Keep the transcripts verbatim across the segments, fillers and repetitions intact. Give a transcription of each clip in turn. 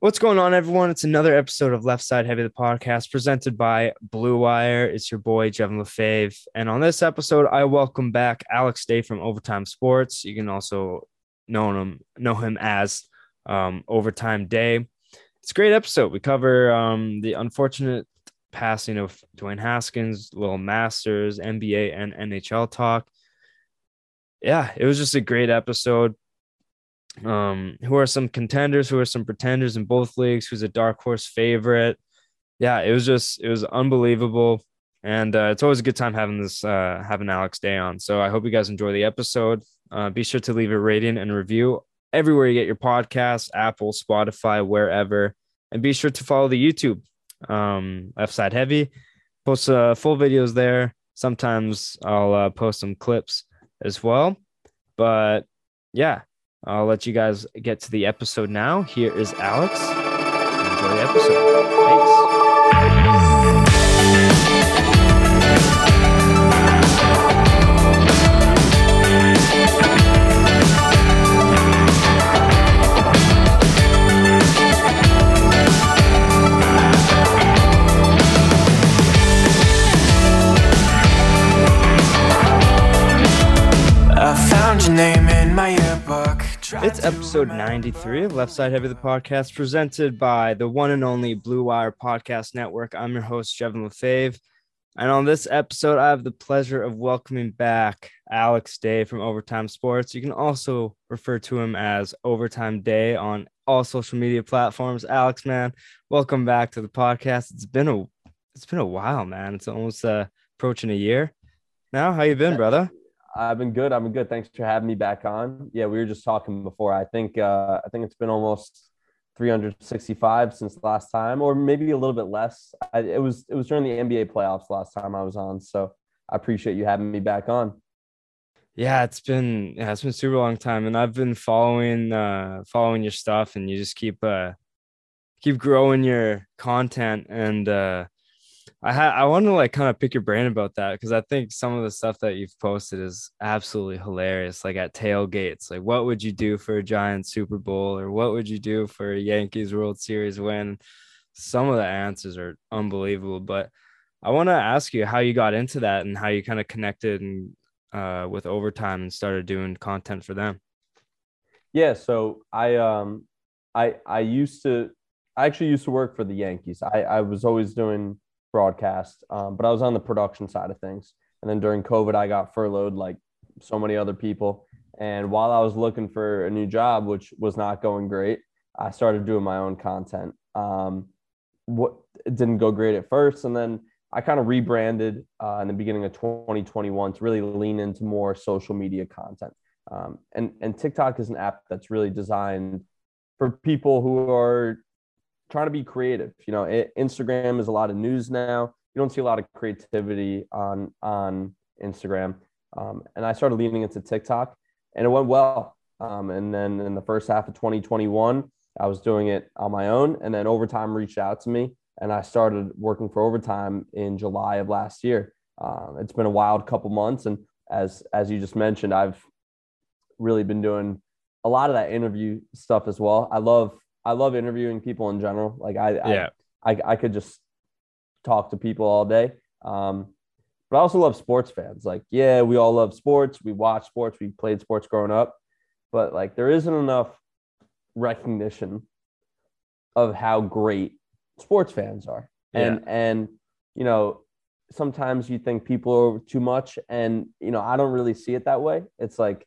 What's going on, everyone? It's another episode of Left Side Heavy, the podcast presented by Blue Wire. It's your boy, Jevin LaFave. And on this episode, I welcome back Alex Day from Overtime Sports. You can also know him, know him as um, Overtime Day. It's a great episode. We cover um, the unfortunate passing of Dwayne Haskins, Lil Masters, N B A and N H L talk. Yeah, it was just a great episode. Um, who are some contenders, who are some pretenders in both leagues, who's a dark horse favorite. Yeah, it was just, it was unbelievable. And uh, it's always a good time having this, uh, having Alex Day on. So I hope you guys enjoy the episode. Uh, be sure to leave a rating and review everywhere you get your podcasts, Apple, Spotify, wherever. And be sure to follow the YouTube, um, Left Side Heavy. Post uh, full videos there. Sometimes I'll uh, post some clips as well. But yeah. I'll let you guys get to the episode now. Here is Alex. Enjoy the episode. Thanks. I found your name in my yearbook. It's episode ninety-three of Left Side Heavy, the podcast presented by the one and only Blue Wire Podcast Network. I'm your host, Jevin LaFave. And on this episode, I have the pleasure of welcoming back Alex Day from Overtime Sports. You can also refer to him as Overtime Day on all social media platforms. Alex, man, welcome back to the podcast. It's been a it's been a while, man. It's almost uh, approaching a year now. How you been, brother? I've been good. I've been good. Thanks for having me back on. Yeah, we were just talking before. I think uh, I think it's been almost three hundred sixty-five since last time, or maybe a little bit less. I, it was it was during the N B A playoffs last time I was on, so I appreciate you having me back on. Yeah, it's been yeah, it's been a super long time, and I've been following uh, following your stuff, and you just keep uh, keep growing your content and. Uh, I ha- I want to like kind of pick your brain about that, because I think some of the stuff that you've posted is absolutely hilarious. Like at tailgates, like what would you do for a Giants Super Bowl, or what would you do for a Yankees World Series win? Some of the answers are unbelievable. But I want to ask you how you got into that and how you kind of connected and uh, with Overtime and started doing content for them. Yeah, so I um I I used to I actually used to work for the Yankees. I I was always doing broadcast, um, but I was on the production side of things. And then during COVID, I got furloughed like so many other people. And while I was looking for a new job, which was not going great, I started doing my own content. Um, what it didn't go great at first. And then I kind of rebranded uh, in the beginning of twenty twenty-one to really lean into more social media content. Um, and, and TikTok is an app that's really designed for people who are trying to be creative. You know, it, Instagram is a lot of news now. You don't see a lot of creativity on, on Instagram. Um, and I started leaning into TikTok, and it went well. Um, and then in the first half of twenty twenty-one, I was doing it on my own. And then Overtime reached out to me, and I started working for Overtime in July of last year. Um, it's been a wild couple months. And as, as you just mentioned, I've really been doing a lot of that interview stuff as well. I love I love interviewing people in general. Like I, yeah. I, I, I could just talk to people all day. Um, but I also love sports fans. Like, yeah, we all love sports. We watch sports. We played sports growing up, but like there isn't enough recognition of how great sports fans are. And, yeah. and, you know, sometimes you think people are too much, and, you know, I don't really see it that way. It's like,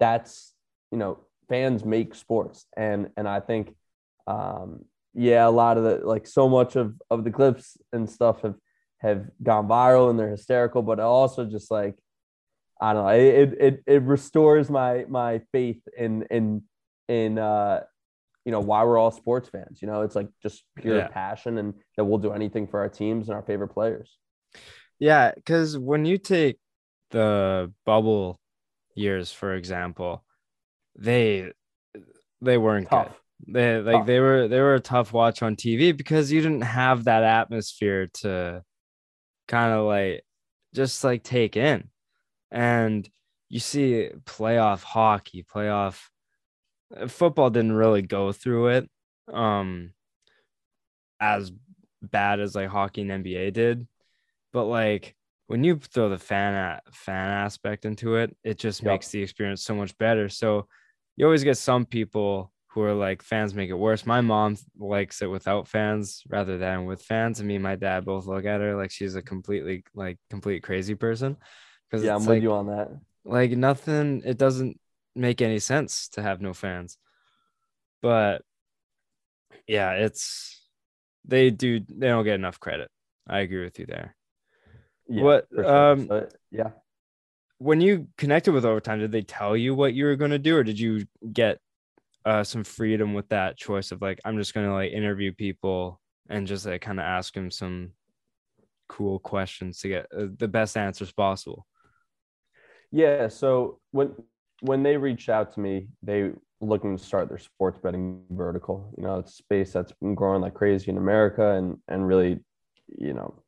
that's, you know, fans make sports. And, and I think, um, yeah, a lot of the, like so much of, of the clips and stuff have, have gone viral and they're hysterical, but also just like, I don't know, it, it, it restores my, my faith in, in, in, uh, you know, why we're all sports fans. You know, it's like just pure yeah. passion, and that we'll do anything for our teams and our favorite players. Yeah. 'Cause when you take the bubble years, for example, they they weren't tough. Good. They like tough. they were they were a tough watch on T V, because you didn't have that atmosphere to kind of like just like take in. And you see playoff hockey, playoff football didn't really go through it. um, as bad as like hockey and N B A did. But like when you throw the fan fan aspect into it, it just yep. makes the experience so much better. So you always get some people who are like, fans make it worse. My mom likes it without fans rather than with fans. And me and my dad both look at her like she's a completely like complete crazy person. Because yeah, I'm with like, you on that. Like nothing, it doesn't make any sense to have no fans. But yeah, it's they do they don't get enough credit. I agree with you there. Yeah, what sure. um so, yeah. When you connected with Overtime, did they tell you what you were going to do, or did you get uh, some freedom with that choice of like, I'm just going to like interview people and just like kind of ask them some cool questions to get uh, the best answers possible? Yeah. So when, when they reached out to me, they looking to start their sports betting vertical, you know, it's a space that's been growing like crazy in America and, and really, you know,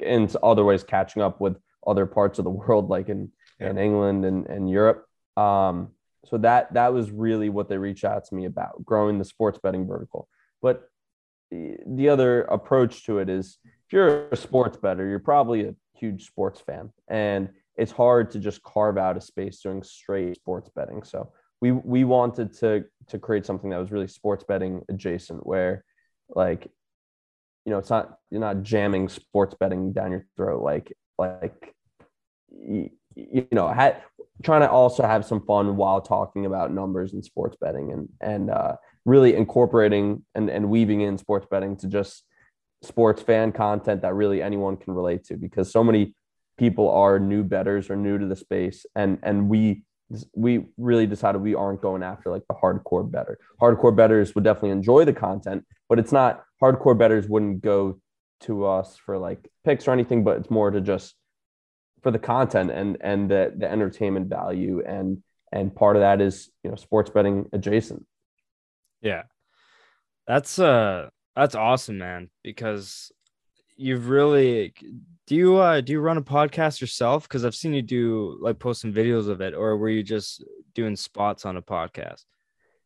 in other ways catching up with other parts of the world, like in, yeah. in England and, and Europe. Um, so that that was really what they reached out to me about, growing the sports betting vertical. But the, the other approach to it is, if you're a sports bettor, you're probably a huge sports fan, and it's hard to just carve out a space doing straight sports betting. So we we wanted to to create something that was really sports betting adjacent, where like, you know, it's not, you're not jamming sports betting down your throat, like like you, you know, had, trying to also have some fun while talking about numbers and sports betting, and and uh, really incorporating and, and weaving in sports betting to just sports fan content that really anyone can relate to, because so many people are new bettors or new to the space. And and we we really decided we aren't going after like the hardcore bettor. Hardcore bettors would definitely enjoy the content, but it's not, hardcore bettors wouldn't go to us for like picks or anything, but it's more to just for the content and and the, the entertainment value, and and part of that is, you know, sports betting adjacent. Yeah, that's uh that's awesome, man, because you've really, do you uh do you run a podcast yourself? Because I've seen you do like post some videos of it, or were you just doing spots on a podcast?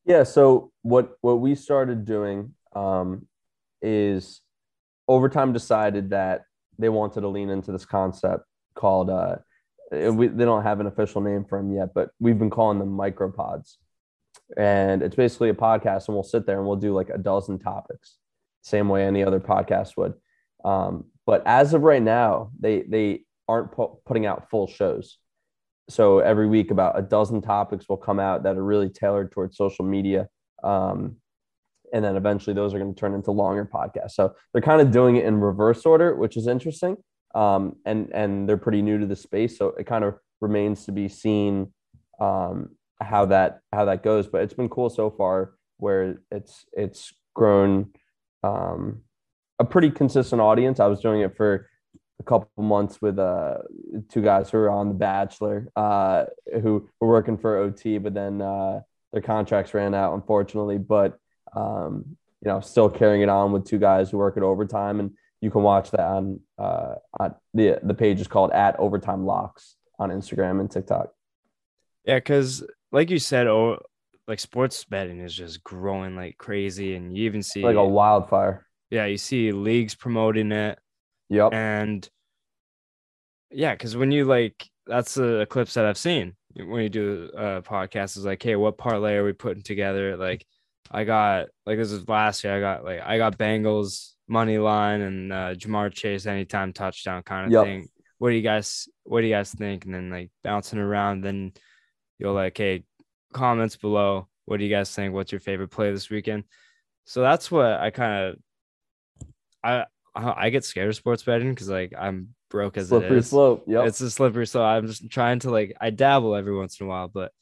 Yeah, so what what we started doing um is Overtime decided that they wanted to lean into this concept called uh we, they don't have an official name for them yet, but we've been calling them micropods, and it's basically a podcast, and we'll sit there and we'll do like a dozen topics, same way any other podcast would, um but as of right now they they aren't pu- putting out full shows. So every week about a dozen topics will come out that are really tailored towards social media, um and then eventually those are going to turn into longer podcasts. So they're kind of doing it in reverse order, which is interesting. Um, and, and they're pretty new to the space, so it kind of remains to be seen, um, how that, how that goes, but it's been cool so far, where it's, it's grown, um, a pretty consistent audience. I was doing it for a couple months with, uh, two guys who were on The Bachelor, uh, who were working for O T, but then, uh, their contracts ran out, unfortunately, but, um, you know, still carrying it on with two guys who work at Overtime, and you can watch that on, uh, on the the page is called at Overtime Locks on Instagram and TikTok. Yeah, because like you said, oh, like sports betting is just growing like crazy, and you even see like a wildfire. Yeah, you see leagues promoting it. Yep. And yeah, because when you like, that's the clips that I've seen when you do a podcast is like, hey, what parlay are we putting together? Like, I got like this is last year. I got like I got Bengals money line and uh, Jamar Chase anytime touchdown kind of yep. thing. What do you guys what do you guys think? And then like bouncing around, then you're like, hey, comments below, what do you guys think? What's your favorite play this weekend? So that's what I kind of I I get scared of sports betting, because like I'm broke as slippery it is. slope. Yeah, it's a slippery slope. I'm just trying to like I dabble every once in a while, but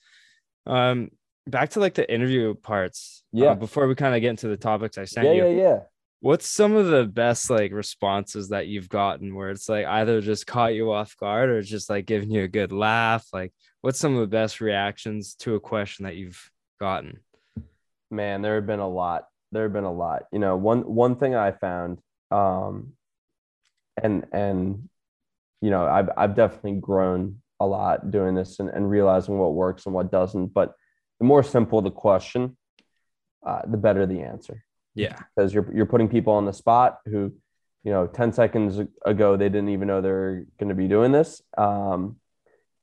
um back to like the interview parts. Yeah, uh, before we kind of get into the topics I sent yeah, you. Yeah, yeah, yeah. What's some of the best like responses that you've gotten where it's like either just caught you off guard or just like giving you a good laugh? Like what's some of the best reactions to a question that you've gotten? Man, there have been a lot. There have been a lot. You know, one, one thing I found, um, and, and, you know, I've, I've definitely grown a lot doing this and, and realizing what works and what doesn't, but the more simple the question, uh, the better the answer. Yeah. Because you're you're putting people on the spot who, you know, ten seconds ago, they didn't even know they're going to be doing this. Um,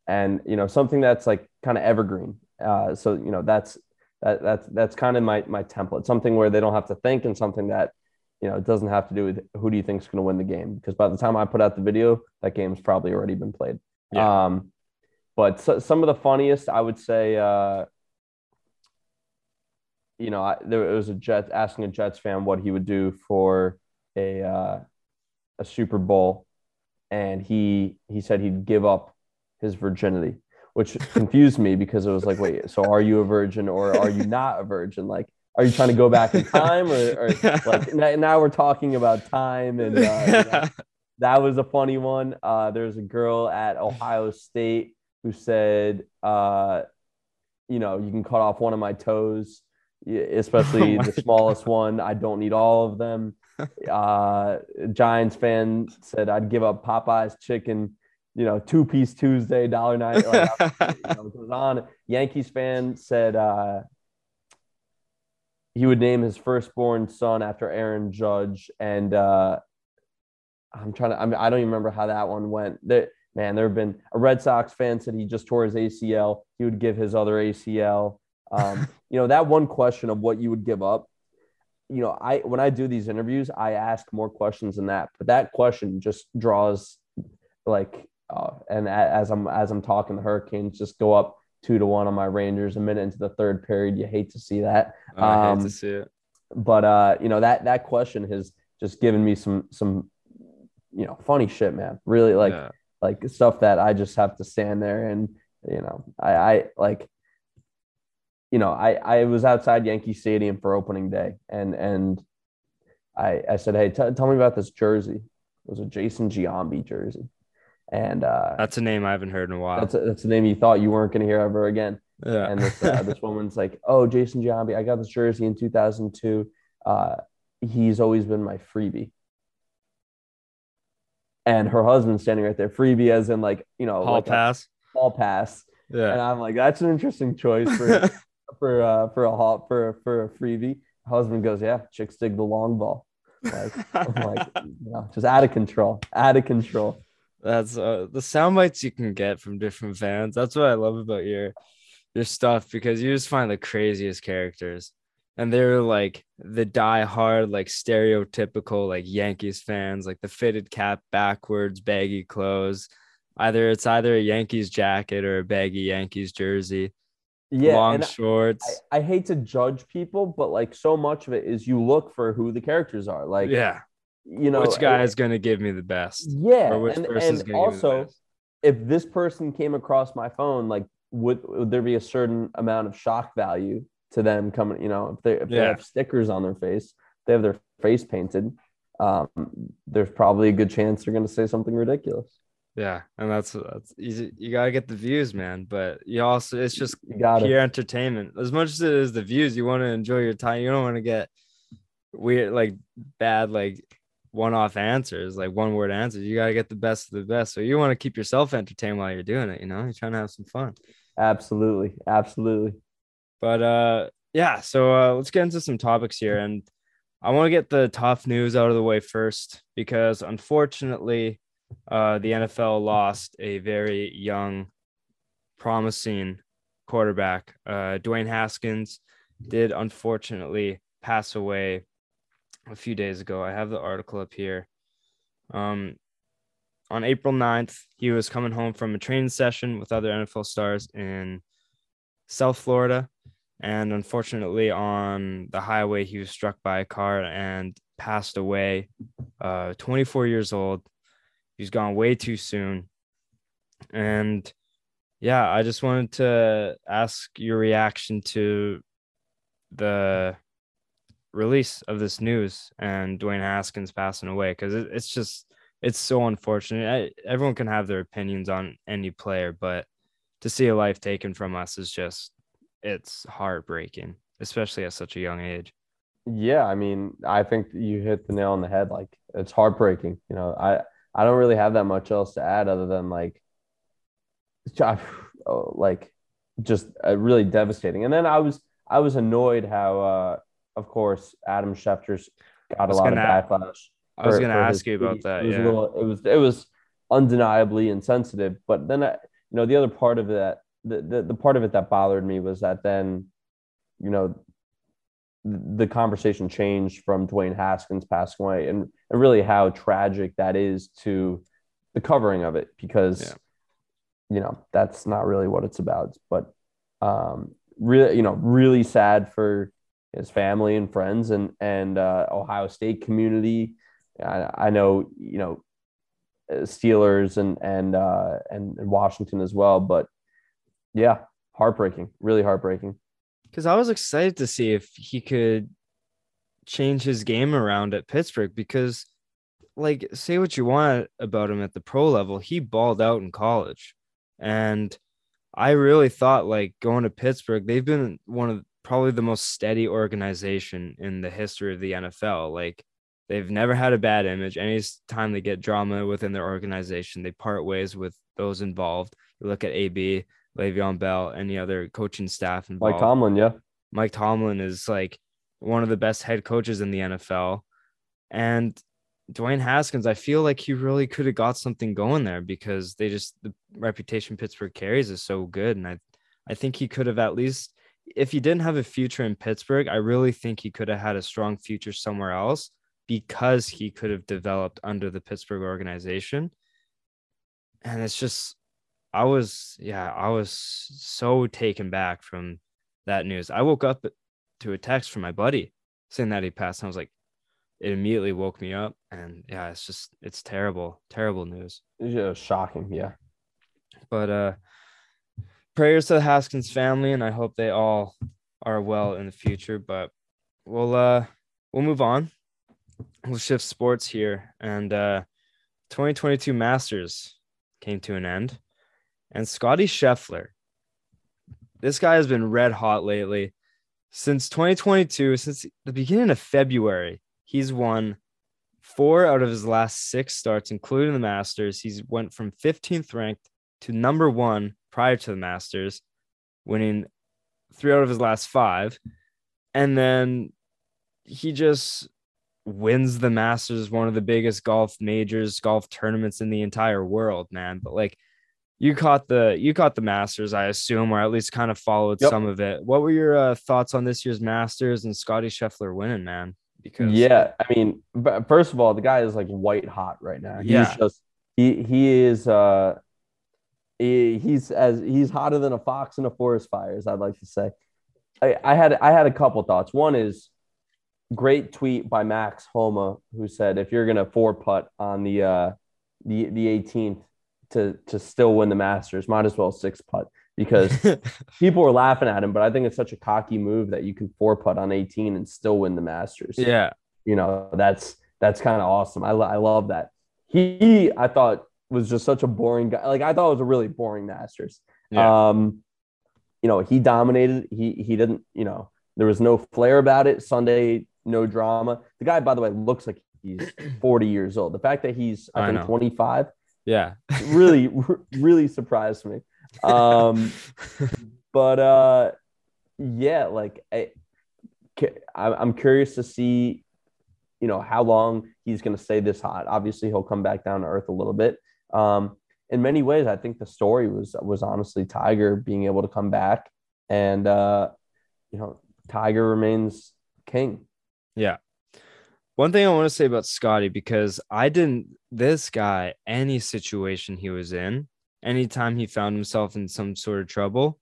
and, you know, something that's like kind of evergreen. Uh, so, you know, that's that that's that's kind of my my template, something where they don't have to think, and something that, you know, it doesn't have to do with who do you think is going to win the game, because by the time I put out the video, that game's probably already been played. Yeah. Um, but so, some of the funniest, I would say, uh, you know, I, there was a Jets asking a Jets fan what he would do for a uh, a Super Bowl, and he he said he'd give up his virginity, which confused me because it was like, wait, so are you a virgin or are you not a virgin? Like, are you trying to go back in time, or, or like now we're talking about time? And uh, that, that was a funny one. Uh, there's a girl at Ohio State who said, uh, you know, you can cut off one of my toes, especially oh the smallest God. one. I don't need all of them. Uh, Giants fan said, I'd give up Popeye's chicken. You know, two piece Tuesday, dollar nine. Like, you know, goes on. Yankees fan said uh, he would name his firstborn son after Aaron Judge, and uh, I'm trying to. I mean, I don't even remember how that one went. There, man, there have been a Red Sox fan said he just tore his A C L. He would give his other A C L. Um, you know, that one question of what you would give up. You know, I when I do these interviews, I ask more questions than that, but that question just draws like. Uh, and as I'm as I'm talking, the Hurricanes just go up two to one on my Rangers a minute into the third period. You hate to see that. Oh, I um, hate to see it. But uh, you know that that question has just given me some some you know funny shit, man. Really like yeah. like stuff that I just have to stand there and you know I, I like you know I I was outside Yankee Stadium for opening day, and and I I said, hey, t- tell me about this jersey. It was a Jason Giambi jersey. And uh, that's a name I haven't heard in a while. That's a, that's a name you thought you weren't going to hear ever again. Yeah. And this, uh, this woman's like, oh, Jason Giambi, I got this jersey in two thousand two. Uh, he's always been my freebie. And her husband's standing right there, freebie as in like, you know, hall like pass. A hall pass. Yeah. And I'm like, that's an interesting choice for for uh, for a hall for for a freebie. Husband goes, yeah, chicks dig the long ball. Like, I'm like, you know, just out of control, out of control. That's uh, the sound bites you can get from different fans. That's what I love about your your stuff, because you just find the craziest characters, and they're like the diehard, like stereotypical, like Yankees fans, like the fitted cap backwards, baggy clothes. Either it's either a Yankees jacket or a baggy Yankees jersey. Yeah, long shorts. I, I hate to judge people, but like so much of it is you look for who the characters are. Like yeah. You know, which guy is going to give me the best? Yeah, or which and, and also, if this person came across my phone, like, would, would there be a certain amount of shock value to them coming? You know, if they if yeah. they have stickers on their face, they have their face painted. Um, there's probably a good chance they're going to say something ridiculous. Yeah, and that's that's easy. You gotta get the views, man. But you also, it's just pure entertainment. As much as it is the views, you want to enjoy your time. You don't want to get weird, like bad, like. one-off answers, like one-word answers. You gotta get the best of the best. So you want to keep yourself entertained while you're doing it. You know, you're trying to have some fun. Absolutely, absolutely. But uh, yeah. So uh, let's get into some topics here, and I want to get the tough news out of the way first, because unfortunately, uh, the N F L lost a very young, promising quarterback. Uh, Dwayne Haskins did unfortunately pass away a few days ago. I have the article up here. Um, on April ninth, he was coming home from a training session with other N F L stars in South Florida. And unfortunately, on the highway, he was struck by a car and passed away. Uh, twenty-four years old. He's gone way too soon. And yeah, I just wanted to ask your reaction to the release of this news and Dwayne Haskins passing away, because it, it's just it's so unfortunate. I, everyone can have their opinions on any player, but to see a life taken from us is just it's heartbreaking, especially at such a young age. Yeah, I mean, I think you hit the nail on the head. Like, it's heartbreaking. You know, I I don't really have that much else to add other than like, like just really devastating. And then I was I was annoyed how. Uh, of course, Adam Schefter's got a lot of backlash. I was going to ask you about that. It was, yeah. a little, it was it was undeniably insensitive. But then, I, you know, the other part of that, the, the, the part of it that bothered me was that then, you know, the conversation changed from Dwayne Haskins passing away and, and really how tragic that is to the covering of it, because, yeah. you know, that's not really what it's about. But um, really, you know, really sad for his family and friends and, and uh, Ohio State community. I, I know, you know, Steelers and, and, uh, and, and Washington as well, but yeah, heartbreaking, really heartbreaking. Because I was excited to see if he could change his game around at Pittsburgh, because, like, say what you want about him at the pro level, he balled out in college. And I really thought, like, going to Pittsburgh, they've been one of probably the most steady organization in the history of the N F L. Like, they've never had a bad image. Any time they get drama within their organization, they part ways with those involved. You look at A B, Le'Veon Bell, any other coaching staff involved. Mike Tomlin, yeah. Mike Tomlin is, like, one of the best head coaches in the N F L. And Dwayne Haskins, I feel like he really could have got something going there, because they just the reputation Pittsburgh carries is so good. And I, I think he could have at least, if he didn't have a future in Pittsburgh, I really think he could have had a strong future somewhere else, because he could have developed under the Pittsburgh organization. And it's just, I was, yeah, I was so taken back from that news. I woke up to a text from my buddy saying that he passed. And I was like, it immediately woke me up. And yeah, it's just, it's terrible, terrible news. Yeah, shocking. Yeah. But uh, prayers to the Haskins family. And I hope they all are well in the future, but we'll, uh, we'll move on. We'll shift sports here. And uh, twenty twenty-two Masters came to an end. And Scottie Scheffler, this guy has been red hot lately. Since twenty twenty-two, since the beginning of February, he's won four out of his last six starts, including the Masters. He's went from fifteenth ranked to number one prior to the Masters, winning three out of his last five. And then he just wins the Masters, one of the biggest golf majors, golf tournaments in the entire world, man. But like, You caught the you caught the Masters, I assume, or at least kind of followed yep. some of it. What were your uh, thoughts on this year's Masters and Scottie Scheffler winning, man? Because yeah, I mean, first of all, the guy is like white hot right now. He's yeah. just he he is uh he, he's as he's hotter than a fox in a forest fire, as I'd like to say. I, I had I had a couple thoughts. One is great tweet by Max Homa, who said if you're gonna four putt on the uh the the eighteenth. to to still win the Masters, might as well six putt, because people were laughing at him, but I think it's such a cocky move that you can four putt on eighteen and still win the Masters. Yeah. You know, that's, that's kind of awesome. I, I love that. He, he, I thought was just such a boring guy. Like I thought it was a really boring Masters. Yeah. Um, you know, he dominated, he, he didn't, you know, there was no flair about it. Sunday, no drama. The guy, by the way, looks like he's forty years old. The fact that he's, I, I think know. twenty-five, yeah, really, really surprised me. Um, but uh, yeah, like I, I'm curious to see, you know, how long he's going to stay this hot. Obviously, he'll come back down to earth a little bit. Um, in many ways, I think the story was was honestly Tiger being able to come back, and uh, you know, Tiger remains king. Yeah. One thing I want to say about Scottie, because I didn't, this guy, any situation he was in, anytime he found himself in some sort of trouble,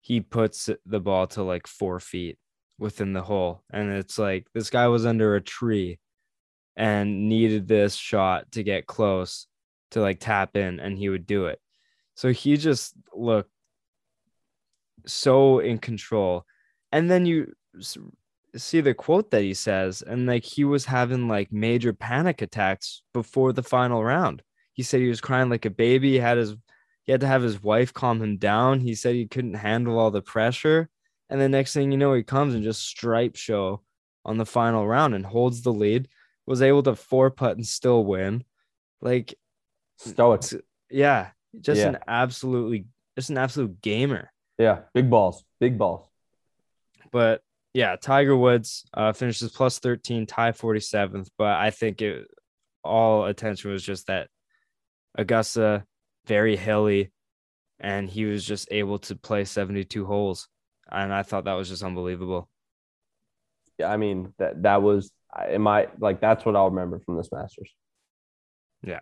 he puts the ball to like four feet within the hole. And it's like, this guy was under a tree and needed this shot to get close to like tap in, and he would do it. So he just looked so in control. And then you see the quote that he says, and like he was having like major panic attacks before the final round. He said he was crying like a baby. He had his he had to have his wife calm him down. He said he couldn't handle all the pressure. And the next thing you know, he comes and just stripe show on the final round and holds the lead, was able to four putt and still win. Like stoic. Yeah. Just yeah. an absolutely just an absolute gamer. Yeah. Big balls. Big balls. But Yeah, Tiger Woods uh, finishes plus thirteen, tie forty-seventh. But I think it, all attention was just that Augusta, very hilly, and he was just able to play seventy-two holes. And I thought that was just unbelievable. Yeah, I mean, that that was in my – like, that's what I'll remember from this Masters. Yeah,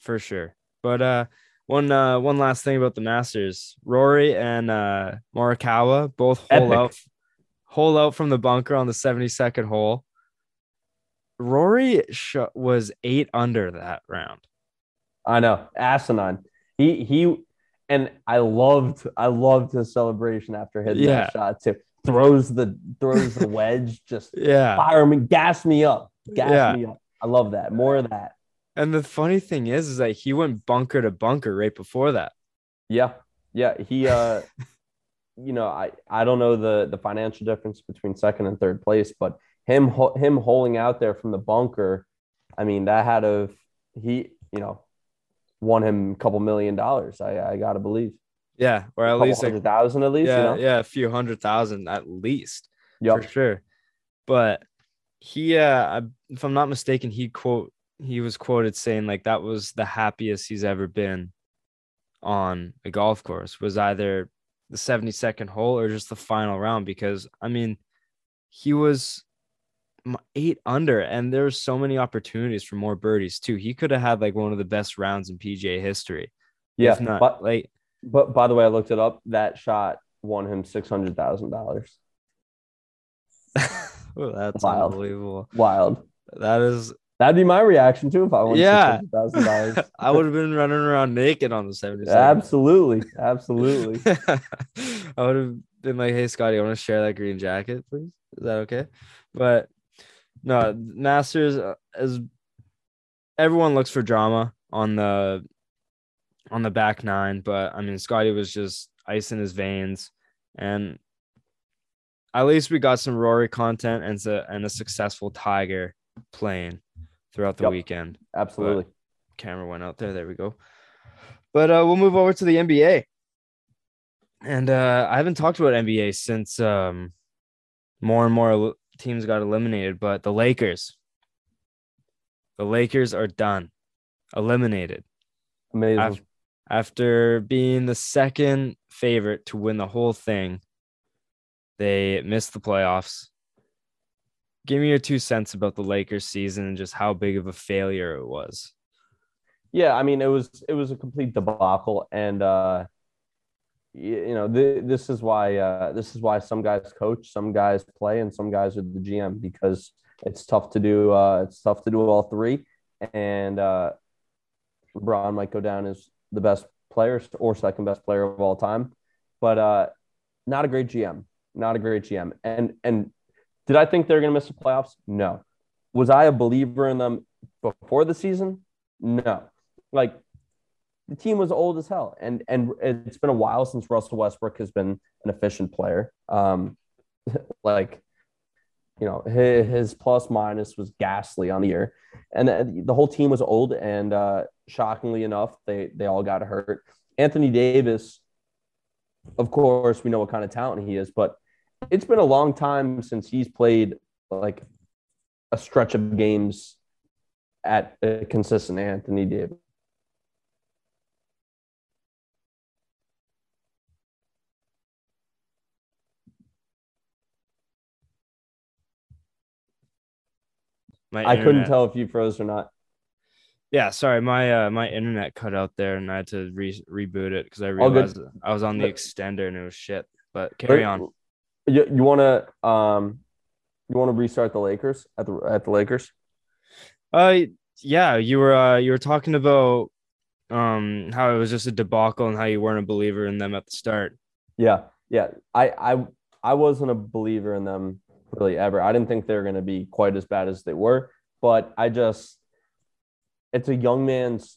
for sure. But uh, one uh, one last thing about the Masters. Rory and uh, Morikawa both hole out. Hole out from the bunker on the seventy-second hole. Rory sh- was eight under that round. I know, asinine. He he, and I loved I loved his celebration after hitting yeah. that shot too. Throws the throws the wedge, just yeah, fire me, gas me up, gas yeah. me up. I love that. More of that. And the funny thing is, is that he went bunker to bunker right before that. Yeah, yeah, he. uh You know, I, I don't know the, the financial difference between second and third place, but him ho- him holing out there from the bunker, I mean, that had a he you know won him a couple million dollars. I, I gotta believe. Yeah, or at a least a thousand, at least. Yeah, you know? yeah, a few hundred thousand at least. Yeah, for sure. But he, uh, if I'm not mistaken, he quote he was quoted saying like that was the happiest he's ever been on a golf course. Was either the seventy-second hole or just the final round, because I mean, he was eight under and there were so many opportunities for more birdies too. He could have had like one of the best rounds in P G A history. Yeah. If not, but, like, but by the way, I looked it up. That shot won him six hundred thousand dollars. Well, that's wild. Unbelievable. Wild. That is, that'd be my reaction too. If I won yeah. six hundred thousand dollars, I would have been running around naked on the seventy-second. Absolutely. Absolutely. I would have been like, hey, Scotty, I want to share that green jacket, please. Is that okay? But no, Masters, uh, as everyone looks for drama on the, on the back nine, but I mean, Scotty was just ice in his veins, and at least we got some Rory content and a, and a successful Tiger playing throughout the yep. weekend. Absolutely. But camera went out there. There we go. But uh, we'll move over to the N B A. And uh, I haven't talked about N B A since um, more and more teams got eliminated, but the Lakers. The Lakers are done. Eliminated. Amazing. After, after being the second favorite to win the whole thing, they missed the playoffs. Give me your two cents about the Lakers season and just how big of a failure it was. Yeah, I mean, it was it was a complete debacle, and uh, you, you know, th- this is why uh, this is why some guys coach, some guys play, and some guys are the G M, because it's tough to do. Uh, it's tough to do all three, and uh, LeBron might go down as the best player or second best player of all time, but uh, not a great G M, not a great G M, and and. Did I think they were going to miss the playoffs? No. Was I a believer in them before the season? No. Like, the team was old as hell, and and it's been a while since Russell Westbrook has been an efficient player. Um, like, you know, his, his plus minus was ghastly on the year, and the, the whole team was old. And uh, shockingly enough, they they all got hurt. Anthony Davis, of course, we know what kind of talent he is, but it's been a long time since he's played like a stretch of games at a consistent Anthony Davis. My I internet. Couldn't tell if you froze or not. Yeah, sorry, my uh, my internet cut out there, and I had to re- reboot it because I realized I was on the extender and it was shit. But carry on. You, you want to um, you want to restart the Lakers at the at the Lakers? Uh, yeah, you were uh, you were talking about um how it was just a debacle and how you weren't a believer in them at the start. Yeah, yeah, I I I wasn't a believer in them really ever. I didn't think they were going to be quite as bad as they were, but I just it's a young man's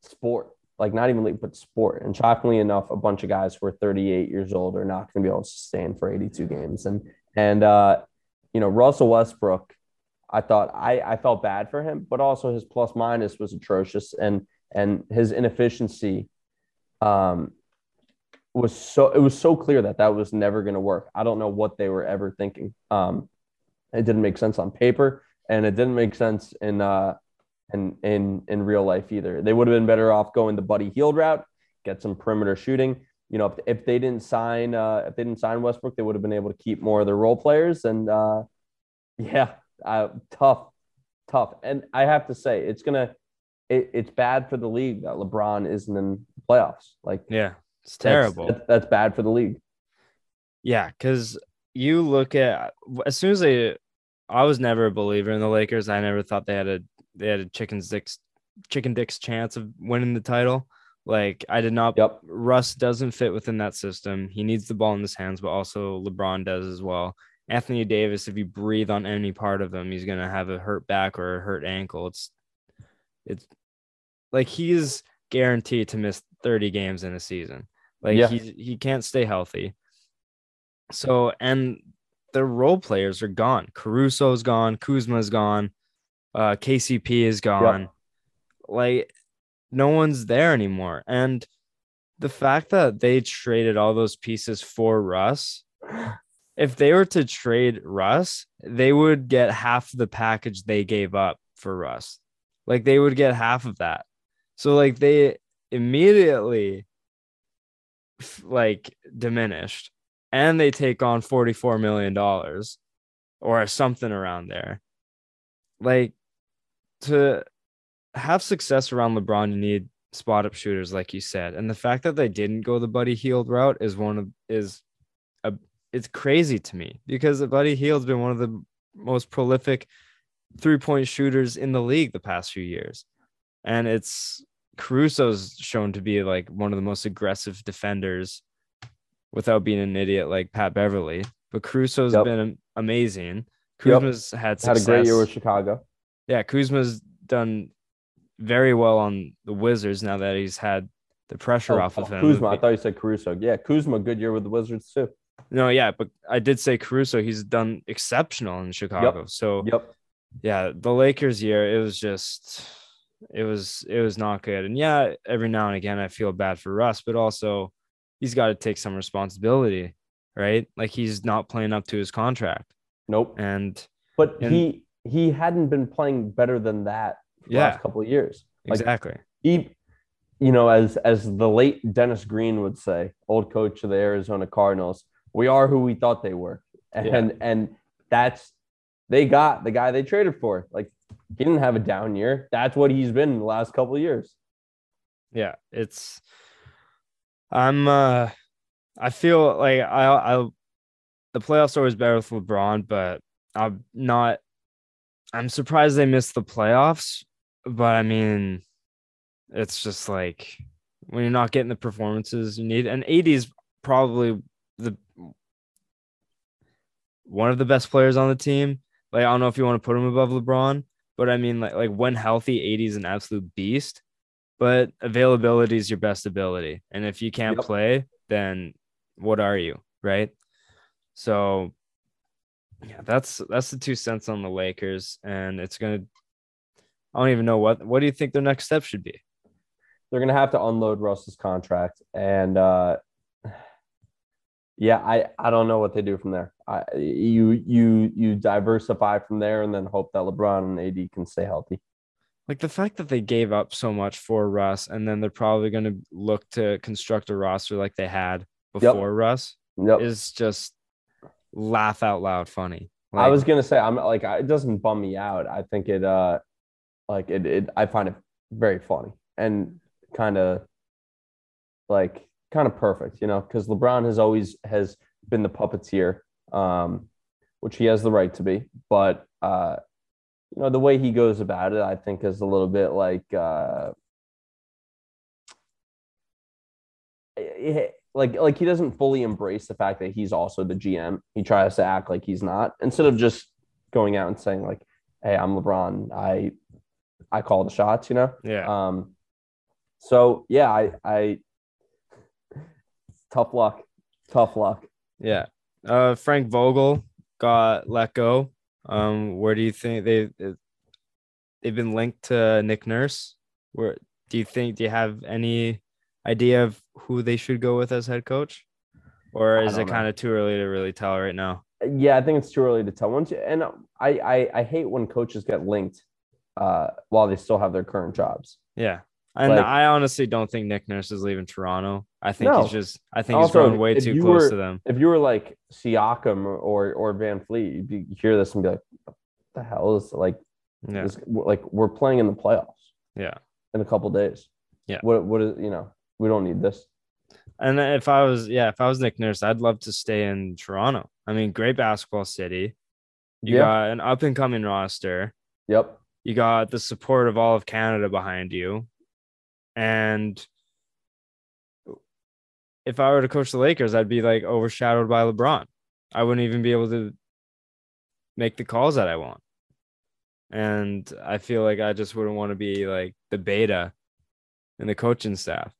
sport. Like, not even league, but sport. And shockingly enough, a bunch of guys who are thirty-eight years old are not going to be able to sustain for eighty-two games. And, and uh, you know, Russell Westbrook, I thought I, I felt bad for him, but also his plus minus was atrocious. And, and his inefficiency um, was so it was so clear that that was never going to work. I don't know what they were ever thinking. Um, it didn't make sense on paper, and it didn't make sense in uh, in in in real life either. They would have been better off going the Buddy Hield route, get some perimeter shooting. You know, if, if they didn't sign uh, if they didn't sign Westbrook, they would have been able to keep more of their role players. And uh, yeah, uh, tough, tough. And I have to say, it's gonna it, it's bad for the league that LeBron isn't in the playoffs. Like, yeah. It's terrible. That's, that's bad for the league. Yeah, because you look at as soon as they, I was never a believer in the Lakers. I never thought they had a they had a chicken dicks chicken dicks chance of winning the title. Like I did not. Yep. Russ doesn't fit within that system. He needs the ball in his hands, but also LeBron does as well. Anthony Davis, if you breathe on any part of him, he's gonna have a hurt back or a hurt ankle. It's it's like he's guaranteed to miss thirty games in a season. Like yeah. he he can't stay healthy. So, and the role players are gone. Caruso's gone. Kuzma's gone. Uh, K C P is gone. Yep. Like, no one's there anymore. And the fact that they traded all those pieces for Russ, if they were to trade Russ, they would get half the package they gave up for Russ. Like, they would get half of that. So, like, they immediately... like diminished, and they take on forty-four million dollars or something around there. Like, to have success around LeBron, you need spot up shooters, like you said. And the fact that they didn't go the Buddy Hield route is one of is a it's crazy to me, because the Buddy Hield's been one of the most prolific three point shooters in the league the past few years, and it's Caruso's shown to be like one of the most aggressive defenders without being an idiot like Pat Beverly. But Caruso's yep. been amazing. Kuzma's yep. had success. Had a great year with Chicago. Yeah, Kuzma's done very well on the Wizards now that he's had the pressure oh, off of him. Kuzma, I thought you said Caruso. Yeah, Kuzma, good year with the Wizards too. No, yeah, but I did say Caruso. He's done exceptional in Chicago. Yep. So, yep. yeah, the Lakers year, it was just... It was it was not good. And yeah, every now and again I feel bad for Russ, but also he's got to take some responsibility, right? Like, he's not playing up to his contract. Nope. And but and, he he hadn't been playing better than that for yeah, the last couple of years. Like, exactly. He, you know, as as the late Dennis Green would say, old coach of the Arizona Cardinals, we are who we thought they were. And yeah. and, and that's they got the guy they traded for. Like, he didn't have a down year. That's what he's been in the last couple of years. Yeah, it's I'm uh I feel like I I the playoffs are always better with LeBron, but I'm not I'm surprised they missed the playoffs, but I mean, it's just like when you're not getting the performances you need, and A D is probably the one of the best players on the team. Like, I don't know if you want to put him above LeBron. But I mean, like, like when healthy, A D is an absolute beast, but availability is your best ability. And if you can't yep. play, then what are you, right? So, yeah, that's that's the two cents on the Lakers, and it's gonna. I don't even know what. What do you think their next step should be? They're gonna have to unload Russ's contract, and uh, yeah, I, I don't know what they do from there. I, you you you diversify from there and then hope that LeBron and A D can stay healthy. Like, the fact that they gave up so much for Russ, and then they're probably going to look to construct a roster like they had before yep. Russ yep. is just laugh out loud funny. Like, I was going to say, I'm like, it doesn't bum me out. I think it uh like it, it I find it very funny and kind of like kind of perfect, you know, because LeBron has always has been the puppeteer. Um, which he has the right to be, but uh, you know, the way he goes about it, I think, is a little bit like, uh, like, like he doesn't fully embrace the fact that he's also the G M. He tries to act like he's not, instead of just going out and saying like, "Hey, I'm LeBron. I, I call the shots," you know? Yeah. Um, so yeah, I, I, tough luck, tough luck. Yeah. Uh, Frank Vogel got let go. Um, where do you think they they've been linked to Nick Nurse? Where do you think do you have any idea of who they should go with as head coach? Or is it kind of too early to really tell right now? Yeah, I think it's too early to tell. Once you, and I, I, I hate when coaches get linked uh, while they still have their current jobs. Yeah. And like, I honestly don't think Nick Nurse is leaving Toronto. I think no. he's just I think also, he's growing way too close were, to them. If you were like Siakam or or Van Fleet, you'd be, you hear this and be like, what the hell is like yeah. this, like we're playing in the playoffs. Yeah. In a couple of days. Yeah. What what is you know, we don't need this. And if I was yeah, if I was Nick Nurse, I'd love to stay in Toronto. I mean, great basketball city. You yeah. got an up and coming roster. Yep. You got the support of all of Canada behind you. And if I were to coach the Lakers, I'd be like overshadowed by LeBron. I wouldn't even be able to make the calls that I want. And I feel like I just wouldn't want to be like the beta in the coaching staff.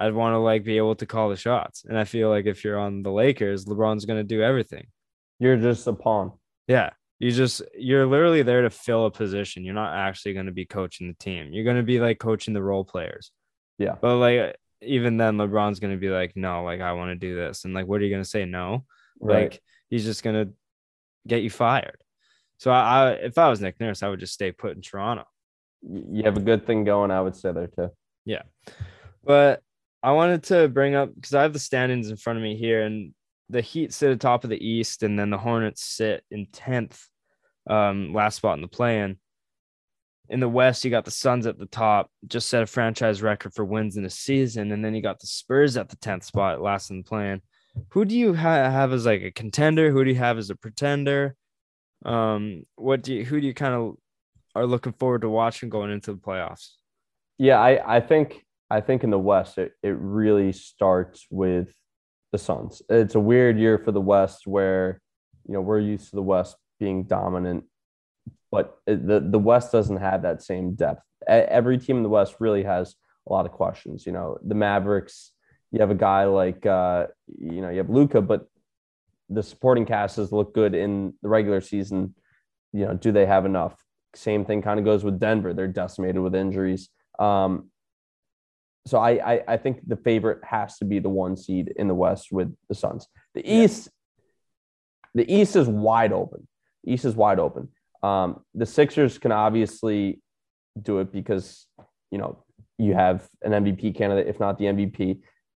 I'd want to like be able to call the shots. And I feel like if you're on the Lakers, LeBron's going to do everything. You're just a pawn. Yeah. You just, you're literally there to fill a position. You're not actually going to be coaching the team. You're going to be like coaching the role players. Yeah. But like, even then LeBron's going to be like, no, like I want to do this. And like, what are you going to say? No, right. Like he's just going to get you fired. So I, I, if I was Nick Nurse, I would just stay put in Toronto. You have a good thing going. I would stay there too. Yeah. But I wanted to bring up, cause I have the standings in front of me here, and the Heat sit at top of the East, and then the Hornets sit in tenth, um, last spot in the play-in. In the West, you got the Suns at the top, just set a franchise record for wins in a season, and then you got the Spurs at the tenth spot, last in the play-in. Who do you ha- have as like a contender? Who do you have as a pretender? Um, what do you, who do you kind of are looking forward to watching going into the playoffs? Yeah, I I think I think in the West, it it really starts with the Suns. It's a weird year for the West where, you know, we're used to the West being dominant, but the, the West doesn't have that same depth. Every team in the West really has a lot of questions. You know, the Mavericks, you have a guy like, uh, you know, you have Luka, but the supporting cast has looked good in the regular season. You know, do they have enough? Same thing kind of goes with Denver. They're decimated with injuries. Um, So I, I I think the favorite has to be the one seed in the West with the Suns. The East, yeah. the East is wide open. The East is wide open. Um, the Sixers can obviously do it because, you know, you have an M V P candidate, if not the M V P.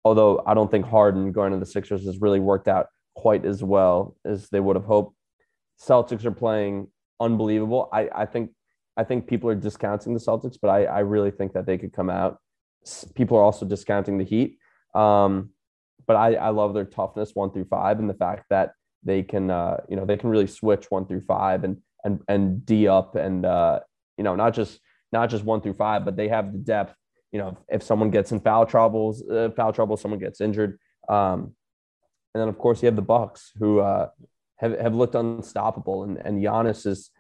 Although I don't think Harden going to the Sixers has really worked out quite as well as they would have hoped. Celtics are playing unbelievable. I, I think I think people are discounting the Celtics, but I, I really think that they could come out. People are also discounting the Heat. Um, but I, I love their toughness one through five, and the fact that they can, uh, you know, they can really switch one through five and, and, and D up and, uh, you know, not just, not just one through five, but they have the depth, you know, if someone gets in foul troubles, uh, foul trouble, someone gets injured. Um, and then of course you have the Bucks who uh, have, have looked unstoppable, and, and Giannis is,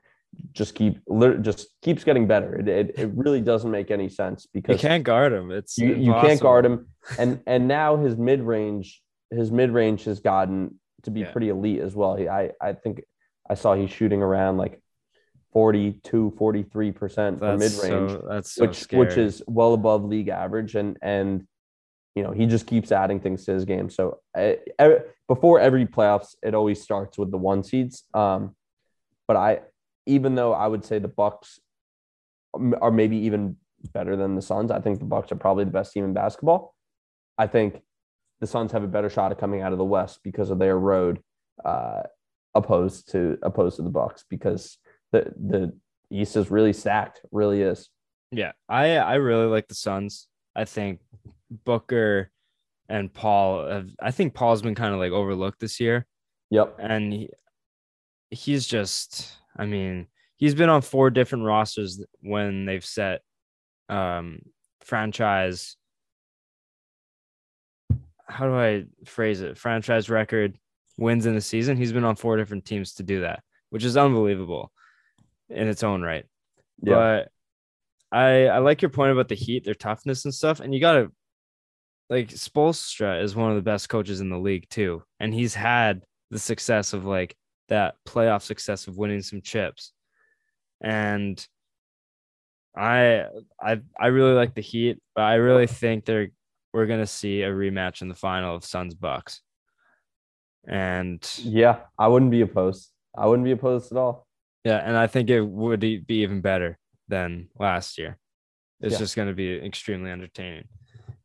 just keep just keeps getting better. It, it it really doesn't make any sense because you can't guard him. It's you, you can't guard him, and and now his mid range his mid range has gotten to be yeah. pretty elite as well. He, I I think I saw he's shooting around like forty-two, forty-three percent for mid range, so, that's so which scary. which is well above league average, and and you know he just keeps adding things to his game. So I, I, before every playoffs, it always starts with the one seeds. Um, but I. Even though I would say the Bucks are maybe even better than the Suns, I think the Bucks are probably the best team in basketball. I think the Suns have a better shot at coming out of the West because of their road, uh, opposed to opposed to the Bucks, because the the East is really stacked, really is. Yeah, I I really like the Suns. I think Booker and Paul have, I think Paul's been kind of like overlooked this year. Yep, and he, he's just. I mean, he's been on four different rosters when they've set um, franchise. How do I phrase it? Franchise record wins in a season. He's been on four different teams to do that, which is unbelievable in its own right. Yeah. But I I like your point about the Heat, their toughness and stuff. And you got to like Spoelstra is one of the best coaches in the league too. And he's had the success of like, that playoff success of winning some chips. And I I I really like the Heat, but I really think they're we're going to see a rematch in the final of Suns Bucks. And yeah, I wouldn't be opposed. I wouldn't be opposed at all. Yeah. And I think it would be even better than last year. It's yeah. just going to be extremely entertaining.